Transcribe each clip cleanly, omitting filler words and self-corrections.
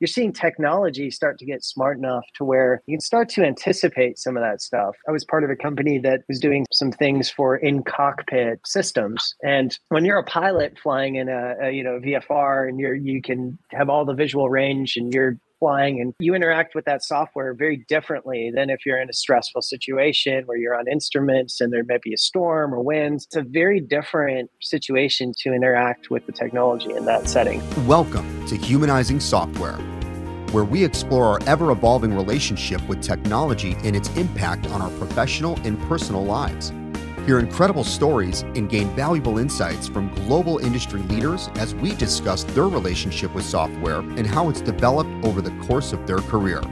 you're seeing technology start to get smart enough to where you can start to anticipate some of that stuff. I was part of a company that was doing some things for in-cockpit systems. And when you're a pilot flying in a VFR and you can have all the visual range and you're flying and you interact with that software very differently than if you're in a stressful situation where you're on instruments and there might be a storm or winds. It's a very different situation to interact with the technology in that setting. Welcome to Humanizing Software, where we explore our ever-evolving relationship with technology and its impact on our professional and personal lives. Hear incredible stories and gain valuable insights from global industry leaders as we discuss their relationship with software and how it's developed over the course of their career.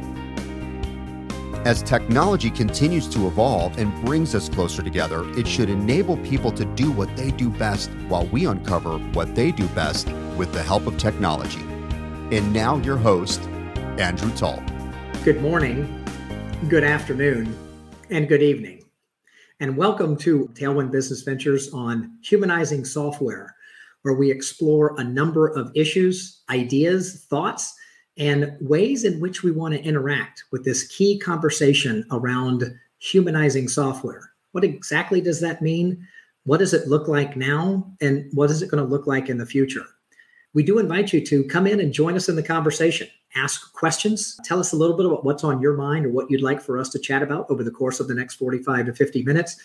As technology continues to evolve and brings us closer together, it should enable people to do what they do best while we uncover what they do best with the help of technology. And now your host, Andrew Tull. Good morning, good afternoon, and good evening. And welcome to Tailwind Business Ventures on Humanizing Software, where we explore a number of issues, ideas, thoughts, and ways in which we want to interact with this key conversation around humanizing software. What exactly does that mean? What does it look like now? And what is it going to look like in the future? We do invite you to come in and join us in the conversation. Ask questions. Tell us a little bit about what's on your mind or what you'd like for us to chat about over the course of the next 45 to 50 minutes,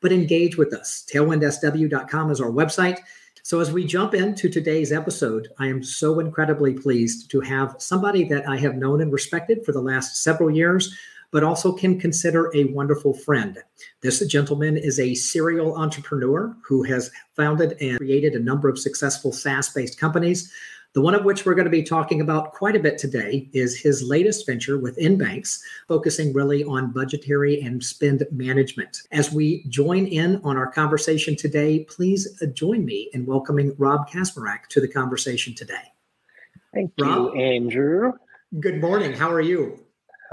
but engage with us. TailwindSW.com is our website. So as we jump into today's episode, I am so incredibly pleased to have somebody that I have known and respected for the last several years, but also can consider a wonderful friend. This gentleman is a serial entrepreneur who has founded and created a number of successful SaaS-based companies. The one of which we're going to be talking about quite a bit today is his latest venture with inbanx, focusing really on budgetary and spend management. As we join in on our conversation today, please join me in welcoming Rob Kaczmarek to the conversation today. Thank Rob, you, Andrew. Good morning. How are you?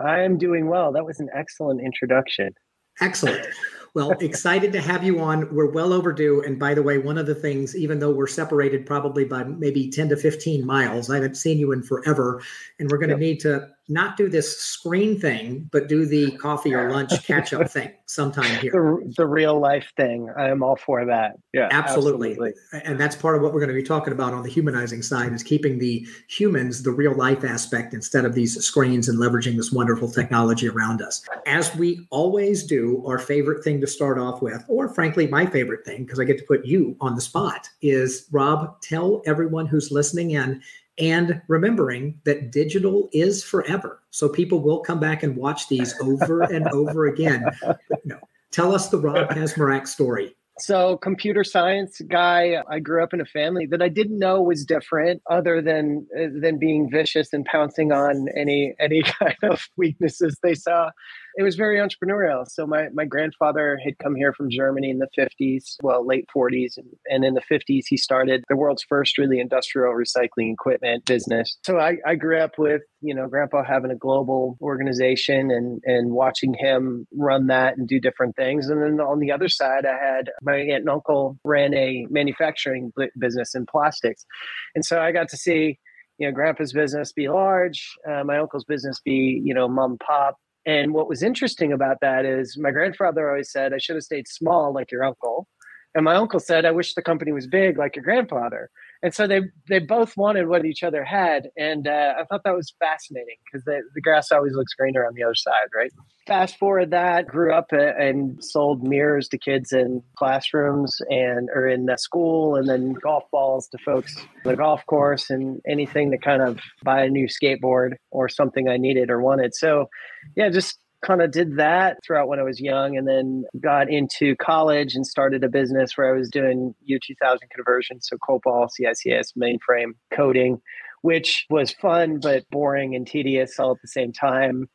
I'm doing well. That was an excellent introduction. Excellent. Well, excited to have you on. We're well overdue. And by the way, one of the things, even though we're separated probably by maybe 10 to 15 miles, I haven't seen you in forever. And we're going to need to not do this screen thing, but do the coffee or lunch catch-up thing sometime here. The real life thing. I am all for that. Yeah, absolutely. And that's part of what we're going to be talking about on the humanizing side is keeping the humans, the real life aspect instead of these screens and leveraging this wonderful technology around us. As we always do, our favorite thing to start off with, or frankly, my favorite thing, because I get to put you on the spot, is Rob, tell everyone who's listening in and remembering that digital is forever. So people will come back and watch these over and over again. But no, tell us the Rob Kaczmarek story. So computer science guy, I grew up in a family that I didn't know was different other than being vicious and pouncing on any kind of weaknesses they saw. It was very entrepreneurial. So my grandfather had come here from Germany in the 50s, well, late 40s. And in the 50s, he started the world's first really industrial recycling equipment business. So I grew up with, Grandpa having a global organization and watching him run that and do different things. And then on the other side, I had my aunt and uncle ran a manufacturing business in plastics. And so I got to see, Grandpa's business be large, my uncle's business be, mom and pop. And what was interesting about that is my grandfather always said, I should have stayed small like your uncle. And my uncle said, I wish the company was big like your grandfather. And so they both wanted what each other had. And I thought that was fascinating because the grass always looks greener on the other side, right? Fast forward that, grew up and sold mirrors to kids in classrooms or in school, and then golf balls to folks on the golf course and anything to kind of buy a new skateboard or something I needed or wanted. So yeah, just kind of did that throughout when I was young and then got into college and started a business where I was doing U2000 conversion. So COBOL, CICS, mainframe coding, which was fun, but boring and tedious all at the same time.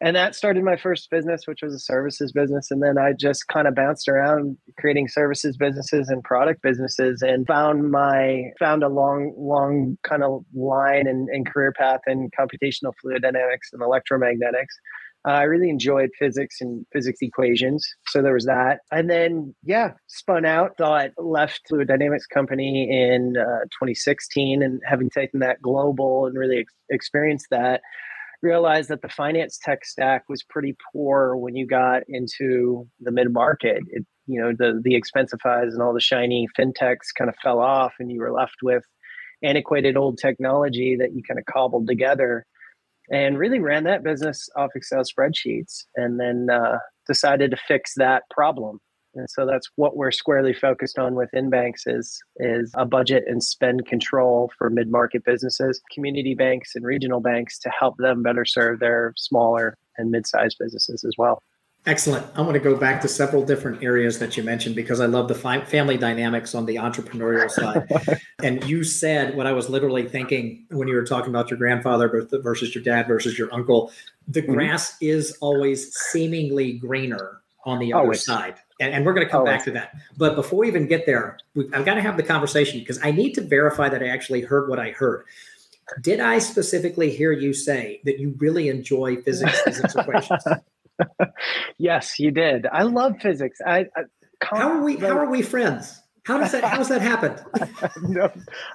And that started my first business, which was a services business. And then I just kind of bounced around creating services businesses and product businesses and found a long kind of line and career path in computational fluid dynamics and electromagnetics. I really enjoyed physics and physics equations. So there was that. And then, yeah, spun out, thought, left Fluid Dynamics company in 2016, and having taken that global and really experienced that, realized that the finance tech stack was pretty poor when you got into the mid-market. It, you know, the Expensifies and all the shiny fintechs kind of fell off, and you were left with antiquated old technology that you kind of cobbled together, and really ran that business off Excel spreadsheets, and then decided to fix that problem. And so that's what we're squarely focused on with inbanx is a budget and spend control for mid-market businesses, community banks and regional banks, to help them better serve their smaller and mid-sized businesses as well. Excellent. I want to go back to several different areas that you mentioned, because I love the family dynamics on the entrepreneurial side. And you said what I was literally thinking when you were talking about your grandfather versus your dad versus your uncle. The grass is always seemingly greener on the other side. And we're going to come back to that. But before we even get there, I've got to have the conversation, because I need to verify that I actually heard what I heard. Did I specifically hear you say that you really enjoy physics equations? Yes, you did. I love physics. How are we friends? How's that happened?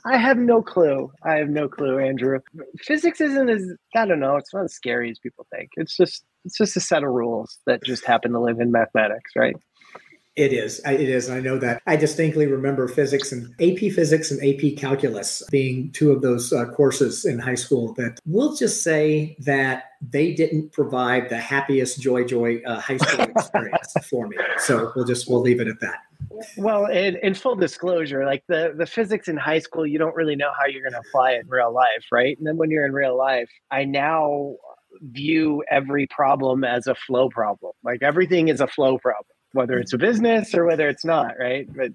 I have no clue. I have no clue, Andrew. Physics isn't as, I don't know, it's not as scary as people think. It's just a set of rules that just happen to live in mathematics, right? It is. I know that. I distinctly remember physics and AP calculus being two of those courses in high school that, we'll just say that they didn't provide the happiest joy high school experience for me. So we'll leave it at that. Well, in full disclosure, like the physics in high school, you don't really know how you're going to apply it in real life, right? And then when you're in real life, I now view every problem as a flow problem. Like everything is a flow problem, whether it's a business or whether it's not, right? But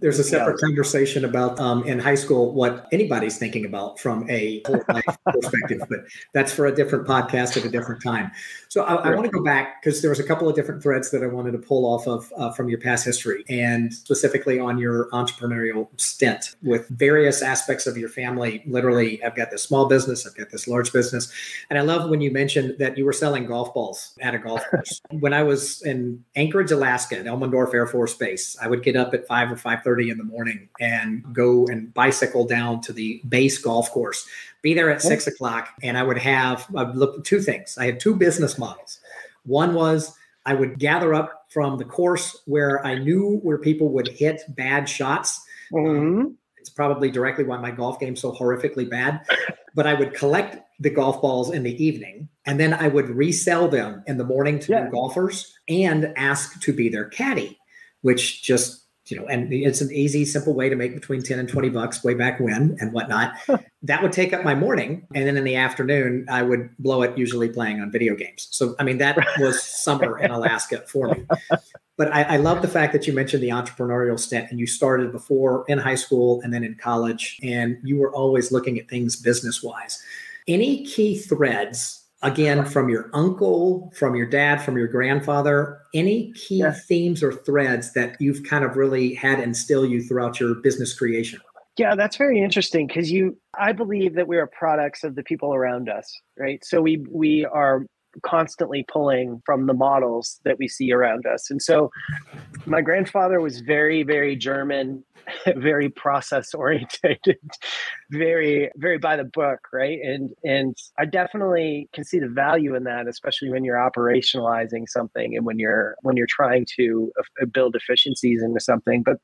there's a separate conversation about in high school what anybody's thinking about from a whole life perspective, but that's for a different podcast at a different time. So I want to go back, because there was a couple of different threads that I wanted to pull off of from your past history, and specifically on your entrepreneurial stint with various aspects of your family. Literally, I've got this small business, I've got this large business. And I love when you mentioned that you were selling golf balls at a golf course. When I was in Anchorage, Alaska, at Elmendorf Air Force Base, I would get up at 5 or 5:30 in the morning and go and bicycle down to the base golf course, be there at 6 o'clock. And I'd look at two things. I had two business models. One was I would gather up from the course where I knew where people would hit bad shots. Mm-hmm. It's probably directly why my golf game's so horrifically bad, but I would collect the golf balls in the evening, and then I would resell them in the morning to new golfers and ask to be their caddy, which just, you know, and it's an easy, simple way to make between 10 and 20 bucks way back when and whatnot. That would take up my morning. And then in the afternoon, I would blow it usually playing on video games. So, I mean, that was summer in Alaska for me. But I love the fact that you mentioned the entrepreneurial stint, and you started before in high school and then in college, and you were always looking at things business-wise. Any key threads, again, from your uncle, from your dad, from your grandfather, any key themes or threads that you've kind of really had instill you throughout your business creation? Yeah, that's very interesting, because I believe that we are products of the people around us, right? So we are constantly pulling from the models that we see around us. And so my grandfather was very, very German, very process oriented, very, very by the book, right? And I definitely can see the value in that, especially when you're operationalizing something and when you're trying to build efficiencies into something. But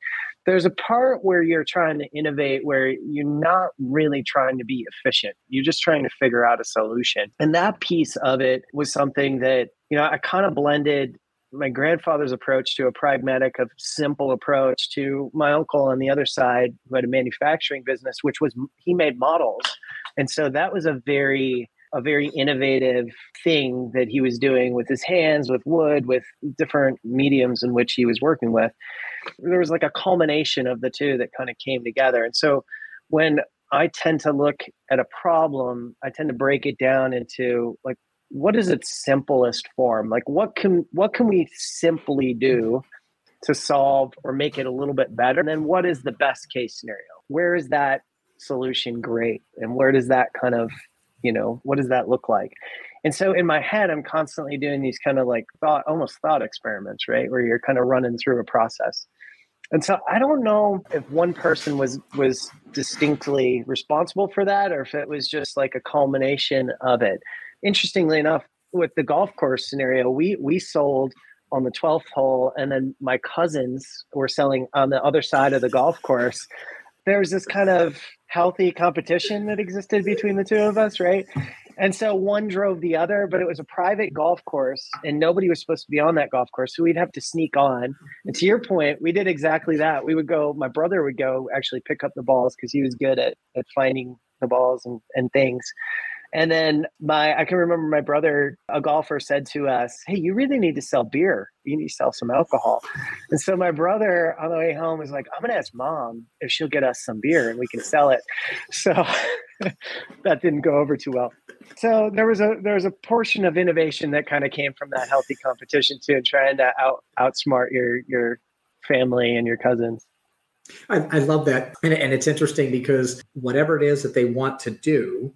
there's a part where you're trying to innovate, where you're not really trying to be efficient. You're just trying to figure out a solution. And that piece of it was something that, you know, I kind of blended my grandfather's approach to a pragmatic, a simple approach, to my uncle on the other side, who had a manufacturing business, which was, he made models. And so that was a very innovative thing that he was doing with his hands, with wood, with different mediums in which he was working with. There was like a culmination of the two that kind of came together. And so when I tend to look at a problem, I tend to break it down into, like, what is its simplest form? Like, what can we simply do to solve or make it a little bit better? And then what is the best case scenario? Where is that solution great? And where does that kind of, you know, what does that look like? And so in my head, I'm constantly doing these kind of like almost thought experiments, right? Where you're kind of running through a process. And so I don't know if one person was distinctly responsible for that, or if it was just like a culmination of it. Interestingly enough, with the golf course scenario, we sold on the 12th hole, and then my cousins were selling on the other side of the golf course. There was this kind of healthy competition that existed between the two of us, right? And so one drove the other, but it was a private golf course and nobody was supposed to be on that golf course. So we'd have to sneak on. And to your point, we did exactly that. We would go, my brother would go actually pick up the balls because he was good at finding the balls and things. And then I can remember my brother, a golfer, said to us, "Hey, you really need to sell beer. You need to sell some alcohol." And so my brother on the way home was like, "I'm going to ask mom if she'll get us some beer and we can sell it." So that didn't go over too well. So there was a portion of innovation that kind of came from that healthy competition too, trying to outsmart your family and your cousins. I love that. And it's interesting because whatever it is that they want to do,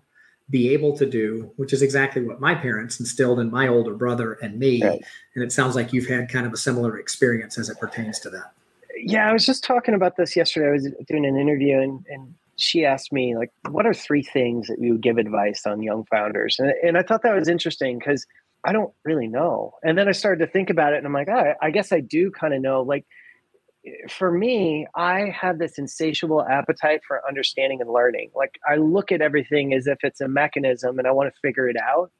be able to do, which is exactly what my parents instilled in my older brother and me. Right. And it sounds like you've had kind of a similar experience as it pertains to that. Yeah, I was just talking about this yesterday. I was doing an interview and she asked me, like, what are three things that you would give advice on young founders? And I thought that was interesting because I don't really know. And then I started to think about it and I'm like, oh, I guess I do kind of know. Like, for me, I have this insatiable appetite for understanding and learning. Like, I look at everything as if it's a mechanism and I want to figure it out.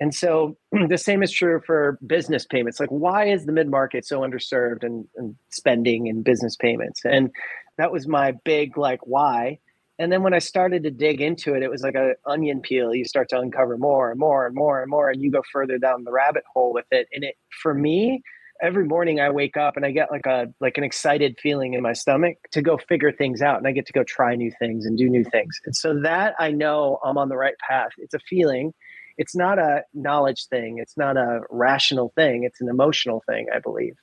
And so the same is true for business payments. Like, why is the mid-market so underserved and spending in business payments? And that was my big, like, why. And then when I started to dig into it, it was like an onion peel. You start to uncover more and more and more and more, and you go further down the rabbit hole with it. And it, for me, every morning I wake up and I get like an excited feeling in my stomach to go figure things out. And I get to go try new things and do new things. And so that I know I'm on the right path. It's a feeling. It's not a knowledge thing. It's not a rational thing. It's an emotional thing, I believe.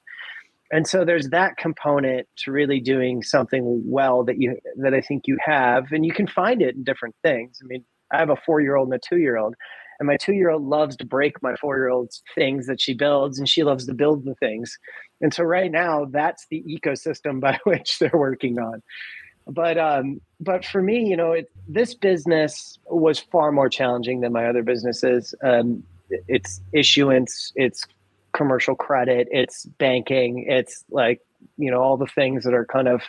And so there's that component to really doing something well that I think you have, and you can find it in different things. I mean, I have a 4-year-old and a 2-year-old. And my 2-year-old loves to break my 4-year-old's things that she builds, and she loves to build the things. And so right now, that's the ecosystem by which they're working on. But for me, you know, this business was far more challenging than my other businesses. It's issuance, it's commercial credit, it's banking, it's like, you know, all the things that are kind of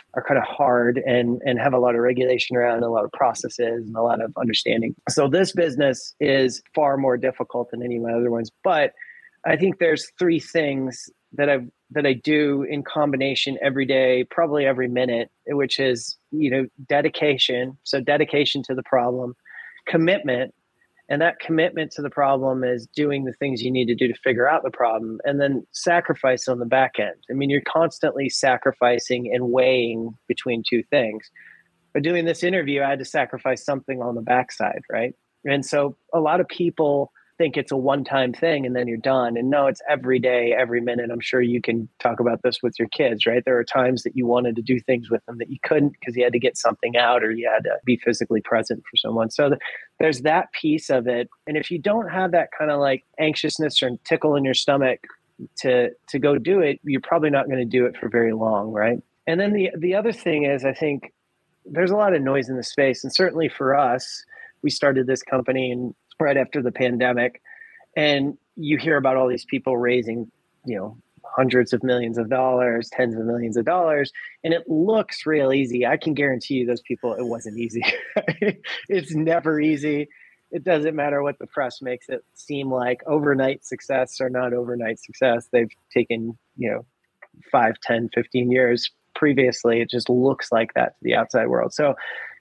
hard and have a lot of regulation around, a lot of processes and a lot of understanding. So this business is far more difficult than any of my other ones. But I think there's three things that I do in combination every day, probably every minute, which is, you know, dedication. So dedication to the problem, commitment. And that commitment to the problem is doing the things you need to do to figure out the problem, and then sacrifice on the back end. I mean, you're constantly sacrificing and weighing between two things. But doing this interview, I had to sacrifice something on the backside, right? And so a lot of people think it's a one-time thing and then you're done. And no, it's every day, every minute. I'm sure you can talk about this with your kids, right? There are times that you wanted to do things with them that you couldn't because you had to get something out or you had to be physically present for someone. So there's that piece of it. And if you don't have that kind of like anxiousness or tickle in your stomach to go do it, you're probably not going to do it for very long, right? And then the other thing is, I think there's a lot of noise in the space. And certainly for us, we started this company and right after the pandemic, and you hear about all these people raising, you know, hundreds of millions of dollars, tens of millions of dollars, and it looks real easy. I can guarantee you those people, it wasn't easy. It's never easy. It doesn't matter what the press makes it seem like. Overnight success or not overnight success, they've taken, you know, 5, 10, 15 years previously. It just looks like that to the outside world. So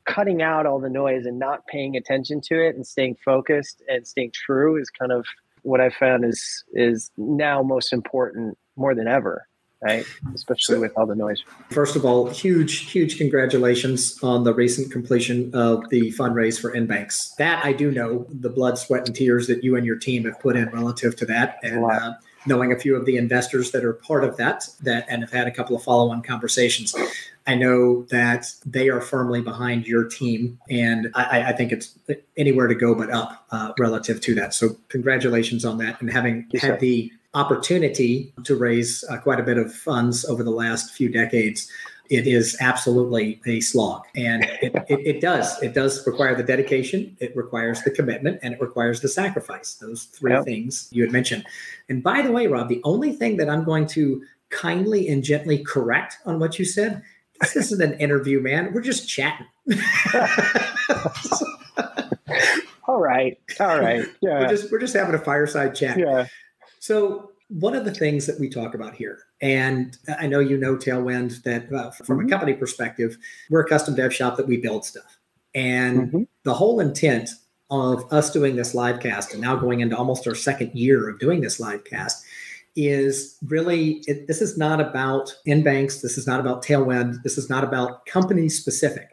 cutting out all the noise and not paying attention to it and staying focused and staying true is kind of what I found is now most important more than ever, right? Especially with all the noise. First of all, huge, huge congratulations on the recent completion of the fundraise for inbanx. That I do know the blood, sweat, and tears that you and your team have put in relative to that. And knowing a few of the investors that are part of that and have had a couple of follow-on conversations. I know that they are firmly behind your team, and I think it's anywhere to go but up relative to that. So congratulations on that, and having had the opportunity to raise quite a bit of funds over the last few decades. It is absolutely a slog, and it does require the dedication, it requires the commitment, and it requires the sacrifice. Those three things you had mentioned. And by the way, Rob, the only thing that I'm going to kindly and gently correct on what you said, this isn't an interview, man. We're just chatting. All right. Yeah. We're just having a fireside chat. Yeah. So one of the things that we talk about here, and I know you know Tailwind, that from a company perspective, we're a custom dev shop that we build stuff. And the whole intent of us doing this live cast, and now going into almost our second year of doing this live cast, is really, this is not about inbanx, this is not about Tailwind, this is not about company specific.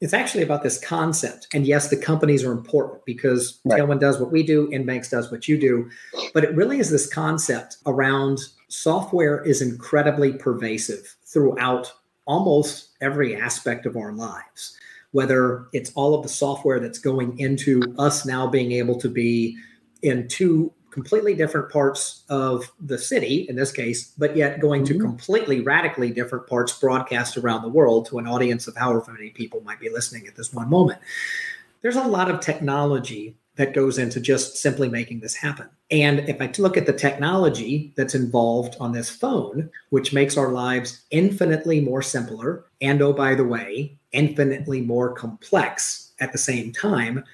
It's actually about this concept. And yes, the companies are important because Tailwind does what we do, inbanx does what you do, but it really is this concept around software is incredibly pervasive throughout almost every aspect of our lives, whether it's all of the software that's going into us now being able to be in two completely different parts of the city, in this case, but yet going to completely radically different parts broadcast around the world to an audience of however many people might be listening at this one moment. There's a lot of technology that goes into just simply making this happen. And if I look at the technology that's involved on this phone, which makes our lives infinitely more simpler, and oh, by the way, infinitely more complex at the same time,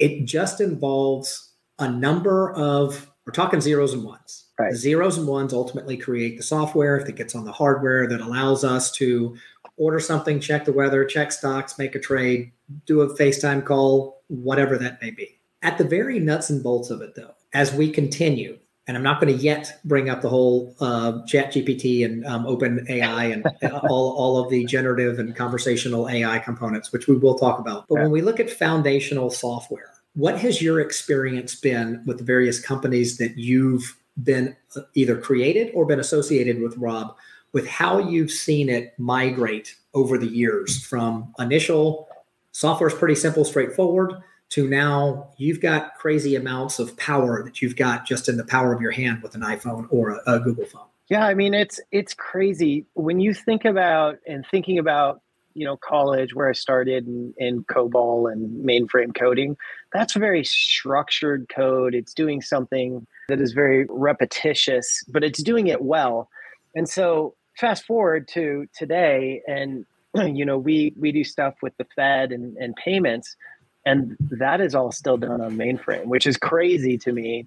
it just involves a number of, we're talking zeros and ones. Right. Zeros and ones ultimately create the software that gets on the hardware that allows us to order something, check the weather, check stocks, make a trade, do a FaceTime call, whatever that may be. At the very nuts and bolts of it, though, as we continue, and I'm not going to yet bring up the whole ChatGPT and OpenAI and all of the generative and conversational AI components, which we will talk about. But when we look at foundational software, what has your experience been with the various companies that you've been either created or been associated with, Rob, with how you've seen it migrate over the years from initial software is pretty simple, straightforward, to now you've got crazy amounts of power that you've got just in the power of your hand with an iPhone or a Google phone? Yeah, I mean, it's crazy. When you think about and thinking about, you know, college where I started in COBOL and mainframe coding, that's very structured code. It's doing something that is very repetitious, but it's doing it well. And so fast forward to today, and, you know, we do stuff with the Fed and payments, and that is all still done on mainframe, which is crazy to me.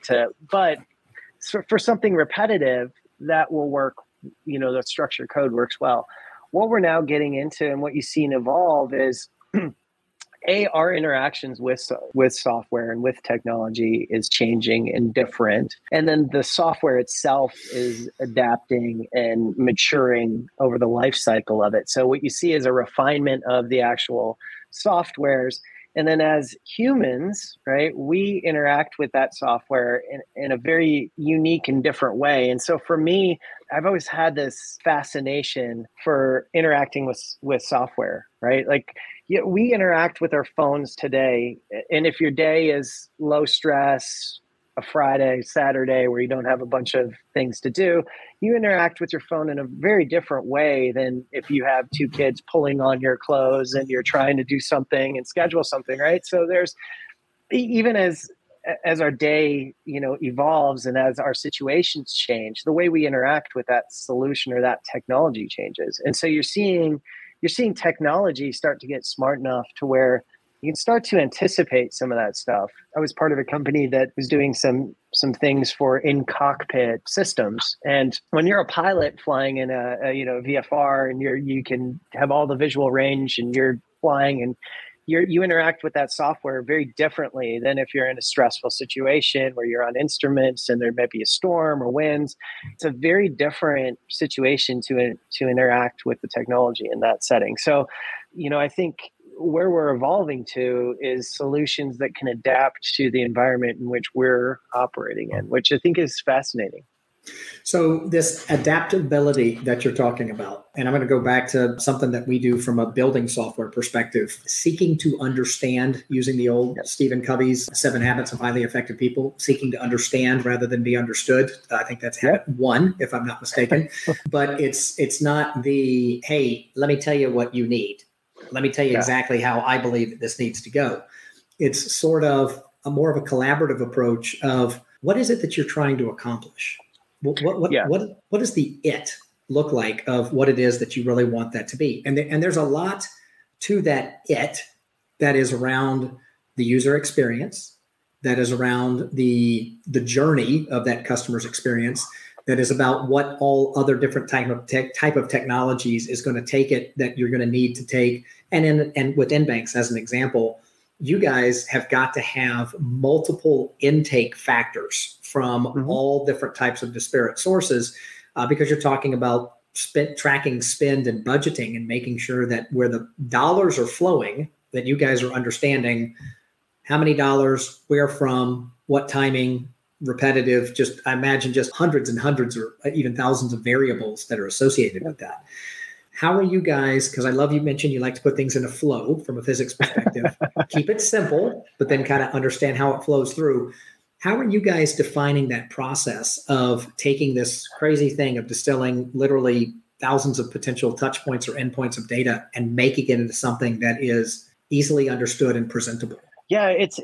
But for something repetitive, that will work, you know, that structured code works well. What we're now getting into and what you've seen evolve is our interactions with software and with technology is changing and different. And then the software itself is adapting and maturing over the life cycle of it. So what you see is a refinement of the actual softwares. And then as humans, right, we interact with that software in a very unique and different way. And so for me, I've always had this fascination for interacting with software, right? Like, we interact with our phones today. And if your day is low stress, a Friday, Saturday, where you don't have a bunch of things to do, you interact with your phone in a very different way than if you have two kids pulling on your clothes and you're trying to do something and schedule something, right? So there's, even as our day, you know, evolves and as our situations change, the way we interact with that solution or that technology changes. And so you're seeing technology start to get smart enough to where you can start to anticipate some of that stuff. I was part of a company that was doing some things for in-cockpit systems. And when you're a pilot flying in a you know, VFR, and you can have all the visual range and you're flying, and you interact with that software very differently than if you're in a stressful situation where you're on instruments and there may be a storm or winds. It's a very different situation to interact with the technology in that setting. So, you know, I think where we're evolving to is solutions that can adapt to the environment in which we're operating in, which I think is fascinating. So this adaptability that you're talking about, and I'm going to go back to something that we do from a building software perspective, seeking to understand, using the old Stephen Covey's 7 Habits of Highly Effective People, seeking to understand rather than be understood. I think that's habit 1, if I'm not mistaken. But it's not the, hey, let me tell you what you need. Let me tell you exactly how I believe that this needs to go. It's sort of a more of a collaborative approach of what is it that you're trying to accomplish? What does the it look like of what it is that you really want that to be? And there's a lot to that it that is around the user experience, that is around the journey of that customer's experience, that is about what all other different type of technologies is going to take it that you're going to need to take. And with inbanx as an example, you guys have got to have multiple intake factors from all different types of disparate sources because you're talking about tracking spend and budgeting and making sure that where the dollars are flowing, that you guys are understanding how many dollars, where from, what timing, repetitive, just I imagine just hundreds and hundreds or even thousands of variables that are associated with that. How are you guys, because I love you mentioned you like to put things in a flow from a physics perspective, keep it simple, but then kind of understand how it flows through. How are you guys defining that process of taking this crazy thing of distilling literally thousands of potential touch points or endpoints of data and making it into something that is easily understood and presentable? Yeah, it's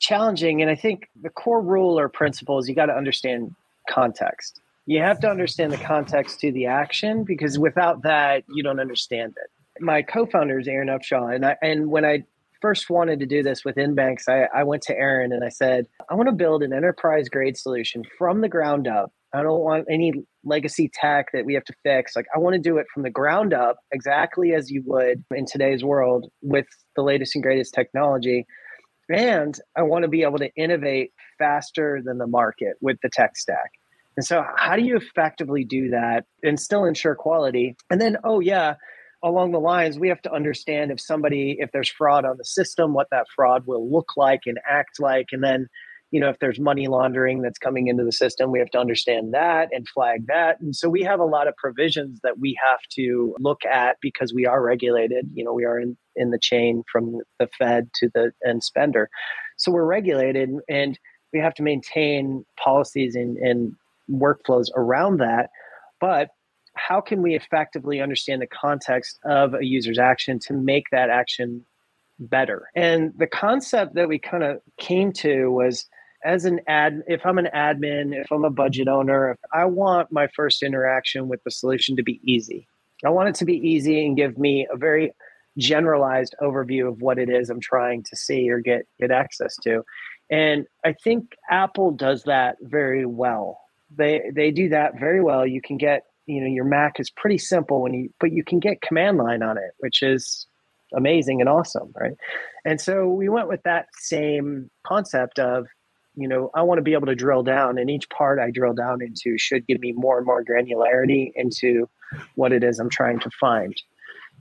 challenging. And I think the core rule or principle is you got to understand context. You have to understand the context to the action because without that, you don't understand it. My co-founder is Aaron Upshaw. And when I first wanted to do this with inbanx, I went to Aaron and I said, I want to build an enterprise grade solution from the ground up. I don't want any legacy tech that we have to fix. Like I want to do it from the ground up exactly as you would in today's world with the latest and greatest technology. And I want to be able to innovate faster than the market with the tech stack. And so how do you effectively do that and still ensure quality? And then, along the lines, we have to understand if there's fraud on the system, what that fraud will look like and act like. And then, if there's money laundering that's coming into the system, we have to understand that and flag that. And so we have a lot of provisions that we have to look at because we are regulated. We are in the chain from the Fed to the end spender. So we're regulated and we have to maintain policies and workflows around that. But how can we effectively understand the context of a user's action to make that action better? And the concept that we kind of came to was if I'm an admin, if I'm a budget owner, if I want my first interaction with the solution to be easy. I want it to be easy and give me a very generalized overview of what it is I'm trying to see or get access to. And I think Apple does that very well. They do that very well. You can get, your Mac is pretty simple but you can get command line on it, which is amazing and awesome, right? And so we went with that same concept of, I want to be able to drill down, and each part I drill down into should give me more and more granularity into what it is I'm trying to find.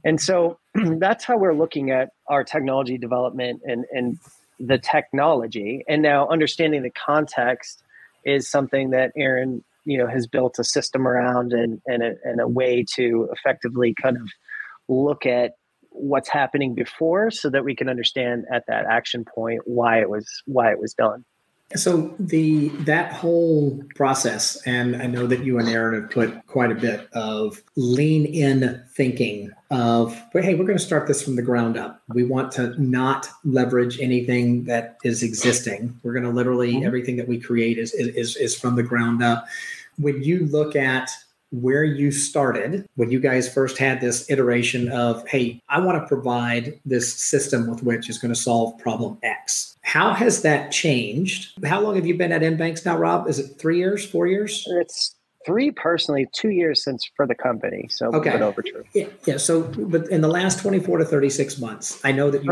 And so that's how we're looking at our technology development and the technology. And now understanding the context is something that Aaron, has built a system around and a way to effectively kind of look at what's happening before so that we can understand at that action point why it was done. So that whole process, and I know that you and Aaron have put quite a bit of lean in thinking of, hey, we're going to start this from the ground up. We want to not leverage anything that is existing. We're going to literally everything that we create is from the ground up. When you look at where you started, when you guys first had this iteration of, hey, I want to provide this system with which is going to solve problem X. How has that changed? How long have you been at inbanx now, Rob? Is it 3 years, 4 years? It's 3 personally, 2 years since for the company. So okay. Yeah. So, but in the last 24 to 36 months, I know that you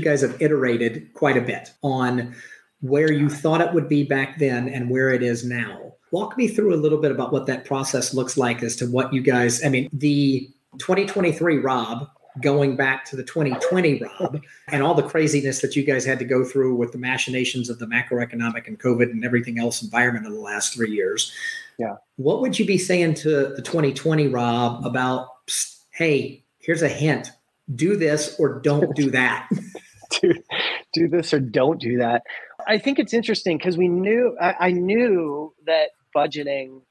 guys have, iterated quite a bit on where you thought it would be back then and where it is now. Walk me through a little bit about what that process looks like as to what you guys, I mean, the 2023 Rob going back to the 2020, Rob, and all the craziness that you guys had to go through with the machinations of the macroeconomic and COVID and everything else environment in the last 3 years. Yeah. What would you be saying to the 2020, Rob, about, hey, here's a hint, do this or don't do that? do this or don't do that. I think it's interesting because we knew, I knew that budgeting,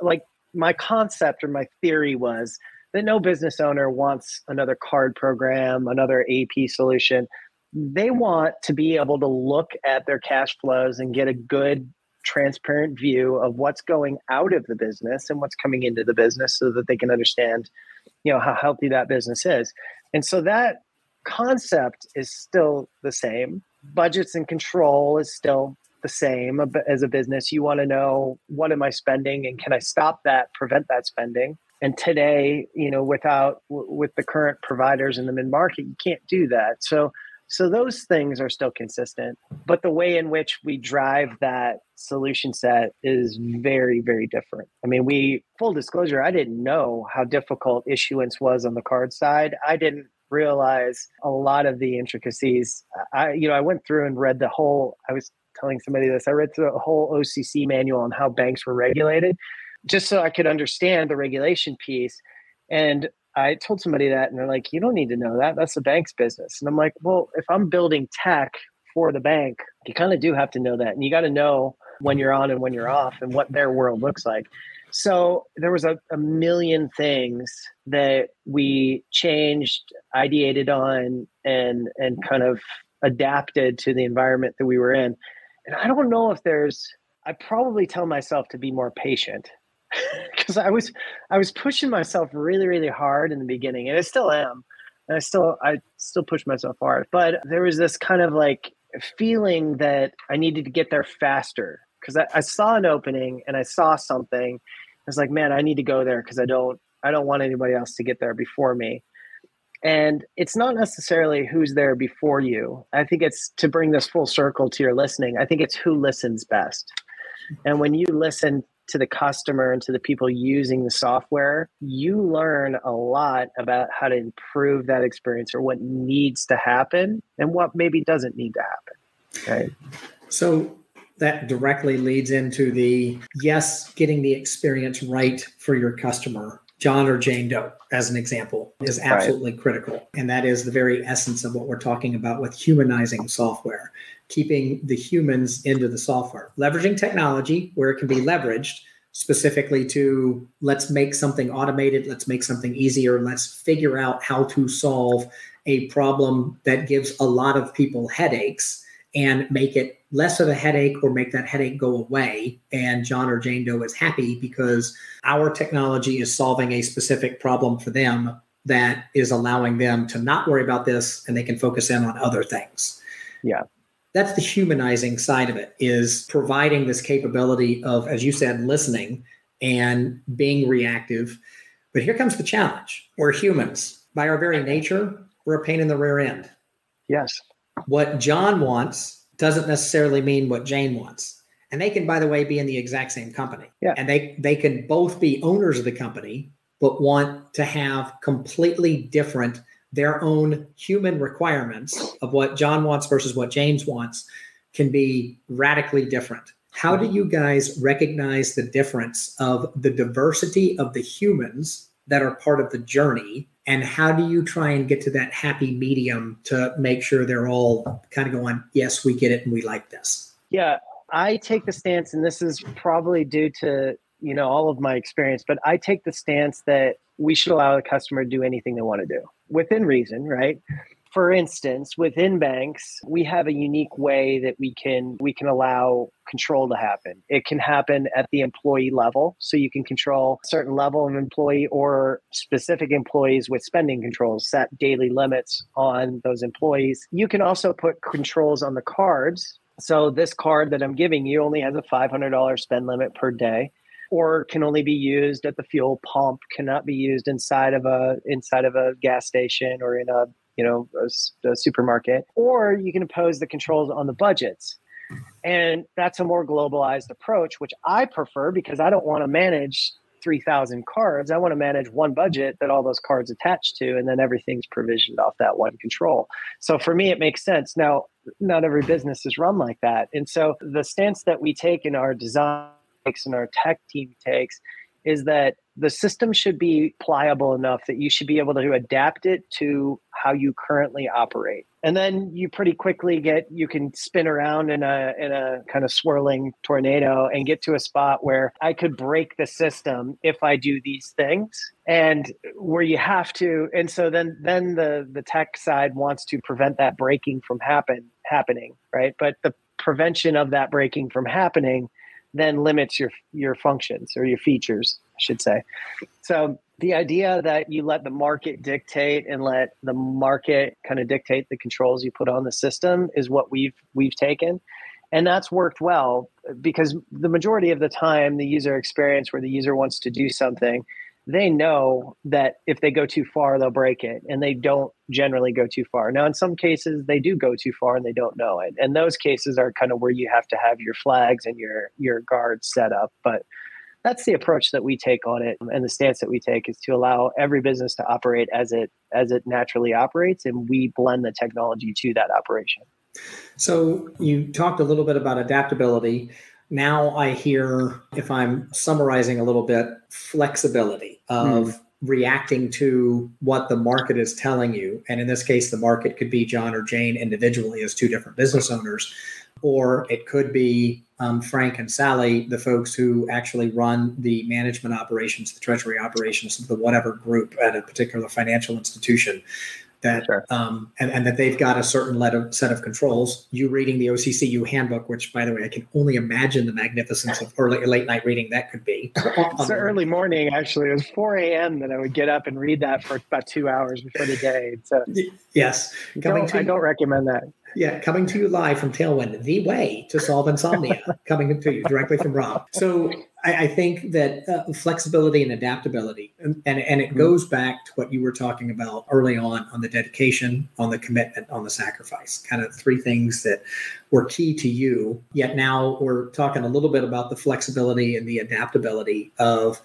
like my concept or my theory was that no business owner wants another card program, another AP solution. They want to be able to look at their cash flows and get a good, transparent view of what's going out of the business and what's coming into the business so that they can understand, you know, how healthy that business is. And so that concept is still the same. Budgets and control is still the same as a business. You want to know, what am I spending and can I stop that, prevent that spending? And today, you know, with the current providers in the mid-market, you can't do that. So those things are still consistent, but the way in which we drive that solution set is very, very different. I mean, full disclosure, I didn't know how difficult issuance was on the card side. I didn't realize a lot of the intricacies. I went through and read I was telling somebody this, I read through the whole OCC manual on how banks were regulated, just so I could understand the regulation piece. And I told somebody that, and they're like, you don't need to know that. That's the bank's business. And I'm like, well, if I'm building tech for the bank, you kind of do have to know that. And you got to know when you're on and when you're off and what their world looks like. So there was a million things that we changed, ideated on, and kind of adapted to the environment that we were in. And I don't know if I probably tell myself to be more patient. Because I was pushing myself really, really hard in the beginning, and I still am, and I still push myself hard. But there was this kind of like feeling that I needed to get there faster because I saw an opening and I saw something. I was like, man, I need to go there because I don't want anybody else to get there before me. And it's not necessarily who's there before you. I think it's, to bring this full circle to your listening, I think it's who listens best. And when you listen to the customer and to the people using the software, you learn a lot about how to improve that experience or what needs to happen and what maybe doesn't need to happen. Okay. So that directly leads into getting the experience right for your customer. John or Jane Doe, as an example, is absolutely critical. And that is the very essence of what we're talking about with humanizing software, keeping the humans into the software, leveraging technology where it can be leveraged specifically to let's make something automated, let's make something easier, let's figure out how to solve a problem that gives a lot of people headaches and make it less of a headache or make that headache go away. And John or Jane Doe is happy because our technology is solving a specific problem for them that is allowing them to not worry about this and they can focus in on other things. Yeah. That's the humanizing side of it, is providing this capability of, as you said, listening and being reactive. But here comes the challenge. We're humans. By our very nature, we're a pain in the rear end. Yes. What John wants doesn't necessarily mean what Jane wants. And they can, by the way, be in the exact same company. Yeah. And they can both be owners of the company, but want to have completely different, their own human requirements of what John wants versus what Jane wants can be radically different. How do you guys recognize the difference of the diversity of the humans that are part of the journey? And how do you try and get to that happy medium to make sure they're all kind of going, yes, we get it and we like this? Yeah, I take the stance, and this is probably due to, you know, all of my experience, but I take the stance that we should allow the customer to do anything they want to do within reason, right? For instance, within banks, we have a unique way that we can allow control to happen. It can happen at the employee level. So you can control a certain level of employee or specific employees with spending controls, set daily limits on those employees. You can also put controls on the cards. So this card that I'm giving you only has a $500 spend limit per day, or can only be used at the fuel pump, cannot be used inside of a gas station or in a, you know, a supermarket, or you can impose the controls on the budgets. And that's a more globalized approach, which I prefer because I don't want to manage 3,000 cards, I want to manage one budget that all those cards attach to, and then everything's provisioned off that one control. So for me, it makes sense. Now, not every business is run like that. And so the stance that we take in our design and our tech team takes is that the system should be pliable enough that you should be able to adapt it to how you currently operate. And then you pretty quickly you can spin around in a kind of swirling tornado and get to a spot where I could break the system if I do these things, and where you have to. And so then the tech side wants to prevent that breaking from happening, right? But the prevention of that breaking from happening then limits your functions, or your features, I should say. So the idea that you let the market dictate and let the market kind of dictate the controls you put on the system is what we've taken. And that's worked well, because the majority of the time, the user experience where the user wants to do something, they know that if they go too far, they'll break it. And they don't generally go too far. Now, in some cases, they do go too far and they don't know it. And those cases are kind of where you have to have your flags and your guards set up. But that's the approach that we take on it. And the stance that we take is to allow every business to operate as it naturally operates. And we blend the technology to that operation. So you talked a little bit about adaptability. Now I hear, if I'm summarizing a little bit, flexibility of reacting to what the market is telling you. And in this case, the market could be John or Jane individually as two different business owners, or it could be Frank and Sally, the folks who actually run the management operations, the treasury operations, the whatever group at a particular financial institution. That, sure. and that they've got a certain set of controls. You reading the OCCU handbook, which, by the way, I can only imagine the magnificence of early or late night reading that could be. It's early morning, actually. It was 4 a.m. that I would get up and read that for about 2 hours before the day. So yes, I don't recommend that. Yeah, coming to you live from Tailwind, the way to solve insomnia, coming to you directly from Rob. So I think that flexibility and adaptability, and it goes back to what you were talking about early on the dedication, on the commitment, on the sacrifice, kind of three things that were key to you. Yet now we're talking a little bit about the flexibility and the adaptability of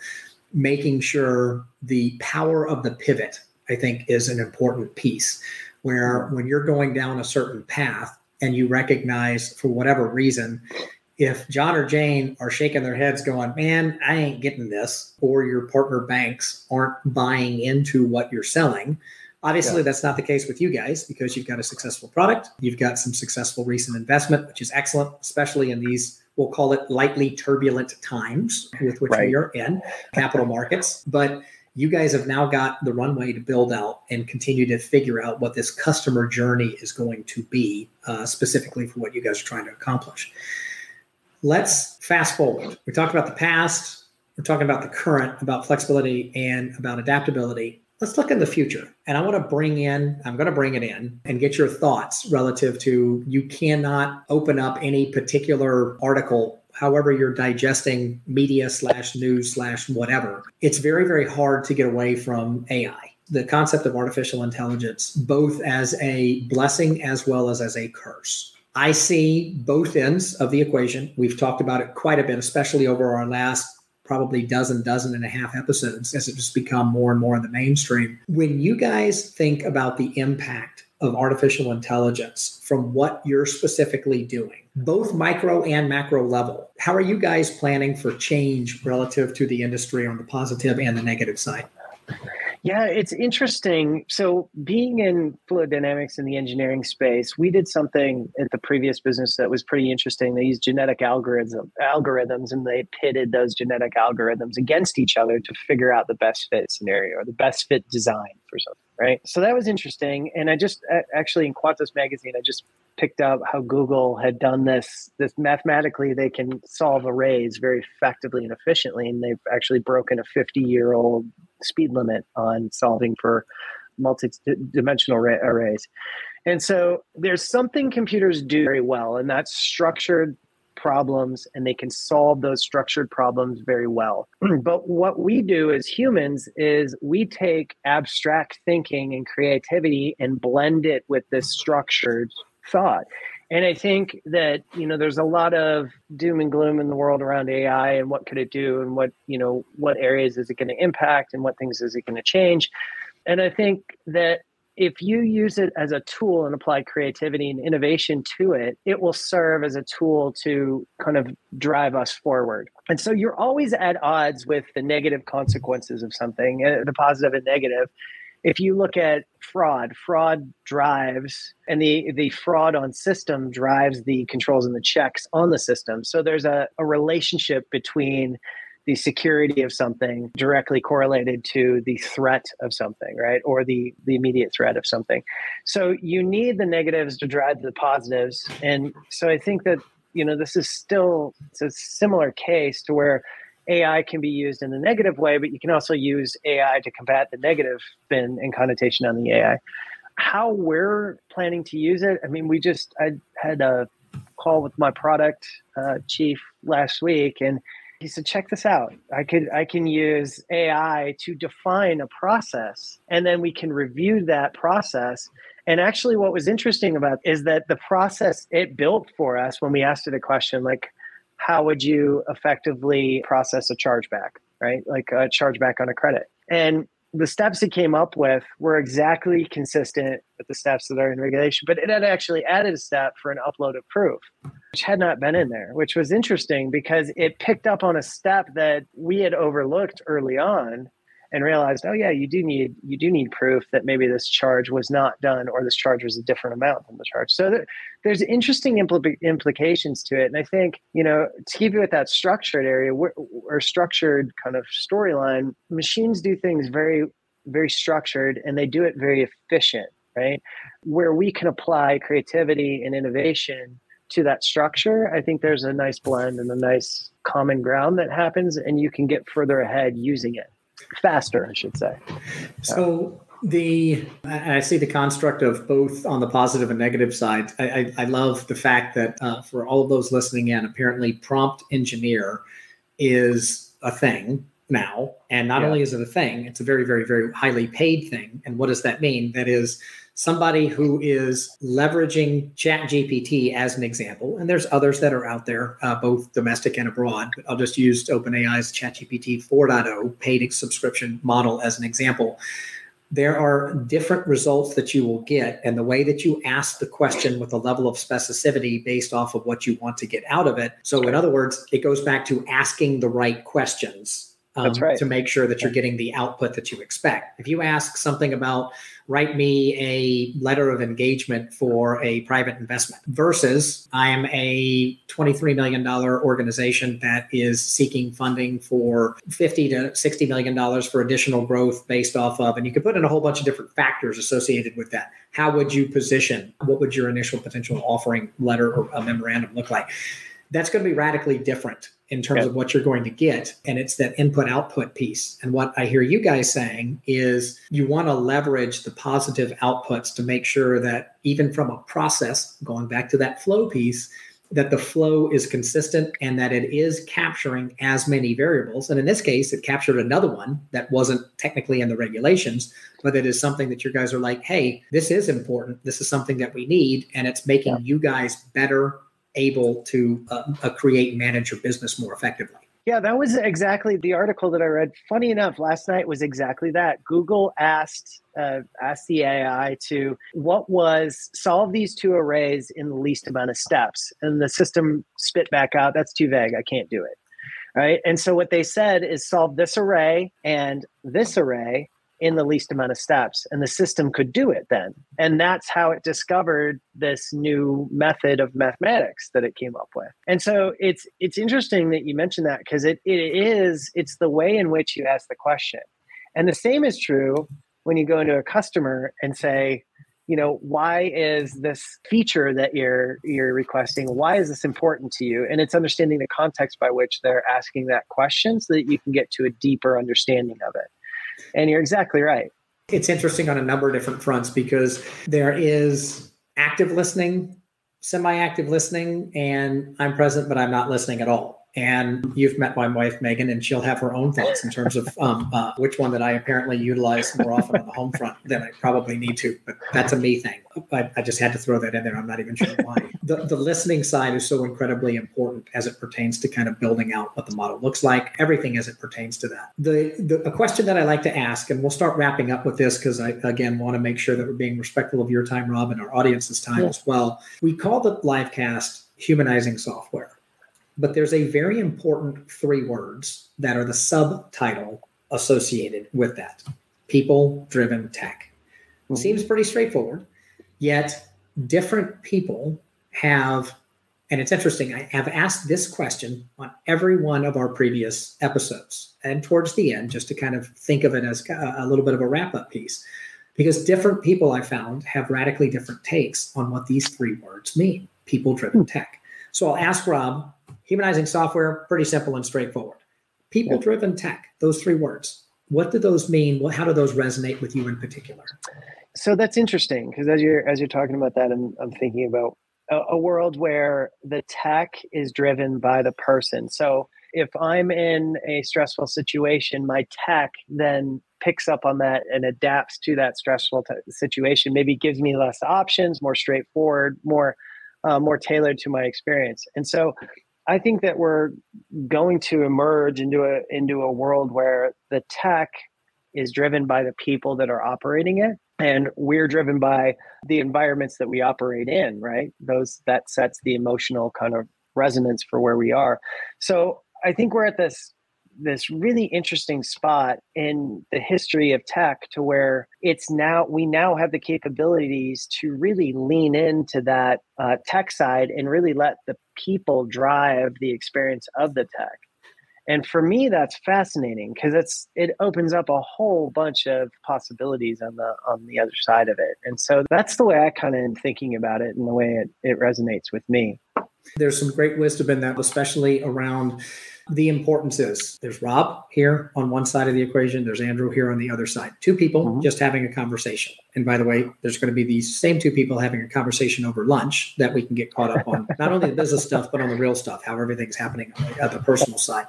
making sure the power of the pivot, I think, is an important piece. Where when you're going down a certain path and you recognize, for whatever reason, if John or Jane are shaking their heads going, man, I ain't getting this, or your partner banks aren't buying into what you're selling. Obviously, that's not the case with you guys, because you've got a successful product. You've got some successful recent investment, which is excellent, especially in these, we'll call it lightly turbulent times with which we are in capital markets. But you guys have now got the runway to build out and continue to figure out what this customer journey is going to be, specifically for what you guys are trying to accomplish. Let's fast forward. We talked about the past. We're talking about the current, about flexibility and about adaptability. Let's look in the future. And I'm going to bring it in and get your thoughts relative to, you cannot open up any particular article, however you're digesting media /news/whatever, it's very, very hard to get away from AI, the concept of artificial intelligence, both as a blessing as well as a curse. I see both ends of the equation. We've talked about it quite a bit, especially over our last probably dozen and a half episodes, as it's become more and more in the mainstream. When you guys think about the impact of artificial intelligence from what you're specifically doing, both micro and macro level, how are you guys planning for change relative to the industry on the positive and the negative side? Yeah, it's interesting. So being in fluid dynamics in the engineering space, we did something at the previous business that was pretty interesting. They used genetic algorithms, and they pitted those genetic algorithms against each other to figure out the best fit scenario or the best fit design for something, right? So that was interesting. And I just actually, in Quantas magazine, I just picked up how Google had done this mathematically. They can solve arrays very effectively and efficiently. And they've actually broken a 50-year-old speed limit on solving for multi-dimensional arrays. And so there's something computers do very well, and that's structured problems, and they can solve those structured problems very well. But what we do as humans is we take abstract thinking and creativity and blend it with this structured thought. And I think that, you know, there's a lot of doom and gloom in the world around AI and what could it do and what, you know, what areas is it going to impact and what things is it going to change. And I think that if you use it as a tool and apply creativity and innovation to it, it will serve as a tool to kind of drive us forward. And so you're always at odds with the negative consequences of something, the positive and negative. If you look at fraud drives, and the fraud on system drives the controls and the checks on the system. So there's a relationship between the security of something directly correlated to the threat of something, right? Or the immediate threat of something. So you need the negatives to drive the positives. And so I think that, you know, this is still, it's a similar case to where AI can be used in a negative way, but you can also use AI to combat the negative spin and connotation on the AI. How we're planning to use it, I mean, I had a call with my product chief last week, and he said, check this out. I can use AI to define a process, and then we can review that process. And actually what was interesting about it is that the process it built for us when we asked it a question, like, how would you effectively process a chargeback, right? Like a chargeback on a credit. And the steps it came up with were exactly consistent with the steps that are in regulation, but it had actually added a step for an upload of proof, which had not been in there, which was interesting because it picked up on a step that we had overlooked early on and realized, oh yeah, you do need proof that maybe this charge was not done, or this charge was a different amount than the charge. So there's interesting implications to it. And I think, you know, to keep it with that structured area or structured kind of storyline, machines do things very, very structured, and they do it very efficient, right? Where we can apply creativity and innovation to that structure, I think there's a nice blend and a nice common ground that happens, and you can get further ahead using it. Faster, I should say. So I see the construct of both on the positive and negative side. I love the fact that for all of those listening in, apparently prompt engineer is a thing now. And not only is it a thing, it's a very, very, very highly paid thing. And what does that mean? That is somebody who is leveraging ChatGPT as an example. And there's others that are out there, both domestic and abroad. But I'll just use OpenAI's ChatGPT 4.0 paid subscription model as an example. There are different results that you will get, and the way that you ask the question with a level of specificity based off of what you want to get out of it. So in other words, it goes back to asking the right questions. That's right. To make sure that you're getting the output that you expect. If you ask something about, write me a letter of engagement for a private investment versus I am a $23 million organization that is seeking funding for $50 to $60 million for additional growth based off of, and you can put in a whole bunch of different factors associated with that. How would you position? What would your initial potential offering letter or a memorandum look like? That's going to be radically different in terms of what you're going to get. And it's that input-output piece. And what I hear you guys saying is you want to leverage the positive outputs to make sure that even from a process, going back to that flow piece, that the flow is consistent and that it is capturing as many variables. And in this case, it captured another one that wasn't technically in the regulations, but it is something that you guys are like, hey, this is important. This is something that we need. And it's making you guys better able to create and manage your business more effectively. Yeah, that was exactly the article that I read. Funny enough, last night was exactly that. Google asked the AI to solve these two arrays in the least amount of steps. And the system spit back out, that's too vague, I can't do it. Right? And so what they said is solve this array and this array in the least amount of steps, and the system could do it then. And that's how it discovered this new method of mathematics that it came up with. And so it's interesting that you mentioned that, because it's the way in which you ask the question. And the same is true when you go into a customer and say, you know, why is this feature that you're requesting? Why is this important to you? And it's understanding the context by which they're asking that question so that you can get to a deeper understanding of it. And you're exactly right. It's interesting on a number of different fronts, because there is active listening, semi-active listening, and I'm present, but I'm not listening at all. And you've met my wife, Megan, and she'll have her own thoughts in terms of which one that I apparently utilize more often on the home front than I probably need to. But that's a me thing. I just had to throw that in there. I'm not even sure why. The listening side is so incredibly important as it pertains to kind of building out what the model looks like, everything as it pertains to that. A question that I like to ask, and we'll start wrapping up with this because I, again, want to make sure that we're being respectful of your time, Rob, and our audience's time as well. We call the livecast Humanizing Software. But there's a very important three words that are the subtitle associated with that. People-driven tech. Well, seems pretty straightforward, yet different people have, and it's interesting, I have asked this question on every one of our previous episodes and towards the end, just to kind of think of it as a little bit of a wrap-up piece, because different people I found have radically different takes on what these three words mean, people-driven tech. So I'll ask Rob, Humanizing Software, pretty simple and straightforward. People-driven tech, those three words. What do those mean? How do those resonate with you in particular? So that's interesting, because as you're talking about that, I'm thinking about a world where the tech is driven by the person. So if I'm in a stressful situation, my tech then picks up on that and adapts to that stressful situation, maybe gives me less options, more straightforward, more tailored to my experience. And so I think that we're going to emerge into a world where the tech is driven by the people that are operating it, and we're driven by the environments that we operate in, right? That sets the emotional kind of resonance for where we are. So I think we're at this really interesting spot in the history of tech to where we now have the capabilities to really lean into that tech side and really let the people drive the experience of the tech. And for me, that's fascinating because it opens up a whole bunch of possibilities on the other side of it. And so that's the way I kind of am thinking about it and the way it resonates with me. There's some great wisdom in that, especially around the importances. There's Rob here on one side of the equation. There's Andrew here on the other side. Two people just having a conversation. And by the way, there's going to be these same two people having a conversation over lunch that we can get caught up on, not only the business stuff, but on the real stuff, how everything's happening on the personal side.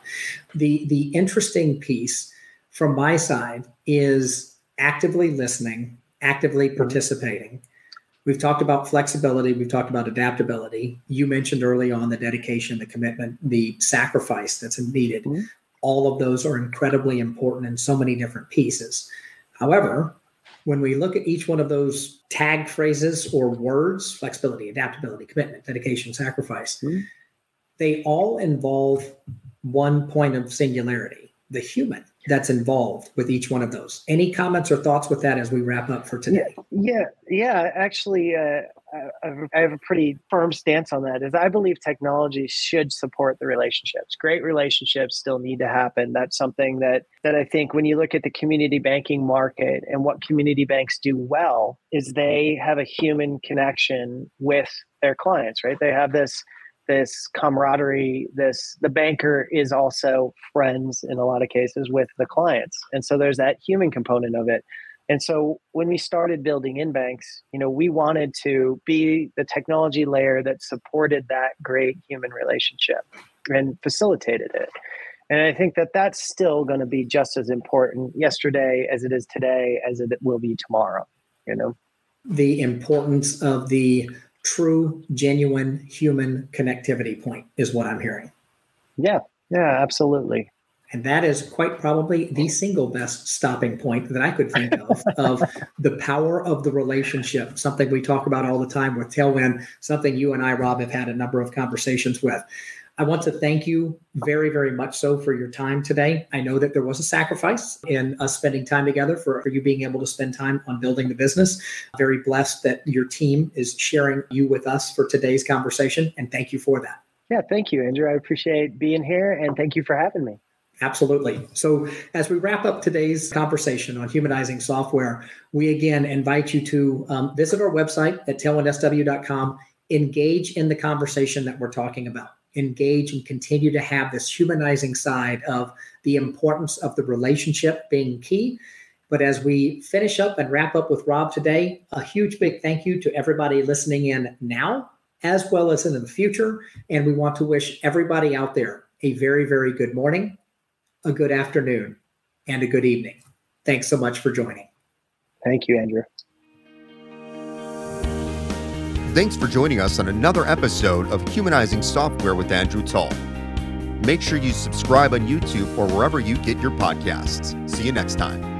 The interesting piece from my side is actively listening, actively participating. We've talked about flexibility. We've talked about adaptability. You mentioned early on the dedication, the commitment, the sacrifice that's needed. Mm-hmm. All of those are incredibly important in so many different pieces. However, when we look at each one of those tag phrases or words, flexibility, adaptability, commitment, dedication, sacrifice, they all involve one point of singularity, the human that's involved with each one of those. Any comments or thoughts with that as we wrap up for today? Yeah. Actually, I have a pretty firm stance on that. Is I believe technology should support the relationships. Great relationships still need to happen. That's something that I think when you look at the community banking market and what community banks do well is they have a human connection with their clients, right? They have this camaraderie, the banker is also friends in a lot of cases with the clients. And so there's that human component of it. And so when we started building inbanx, we wanted to be the technology layer that supported that great human relationship and facilitated it. And I think that that's still going to be just as important yesterday as it is today, as it will be tomorrow, The importance of the true, genuine human connectivity point is what I'm hearing. Yeah, absolutely. And that is quite probably the single best stopping point that I could think of the power of the relationship, something we talk about all the time with Tailwind, something you and I, Rob, have had a number of conversations with. I want to thank you very, very much so for your time today. I know that there was a sacrifice in us spending time together for you being able to spend time on building the business. Very blessed that your team is sharing you with us for today's conversation. And thank you for that. Yeah, thank you, Andrew. I appreciate being here and thank you for having me. Absolutely. So as we wrap up today's conversation on Humanizing Software, we again invite you to visit our website at tailwindsw.com, engage in the conversation that we're talking about. Engage and continue to have this humanizing side of the importance of the relationship being key. But as we finish up and wrap up with Rob today, a huge big thank you to everybody listening in now, as well as in the future. And we want to wish everybody out there a very, very good morning, a good afternoon, and a good evening. Thanks so much for joining. Thank you, Andrew. Thanks for joining us on another episode of Humanizing Software with Andrew Tull. Make sure you subscribe on YouTube or wherever you get your podcasts. See you next time.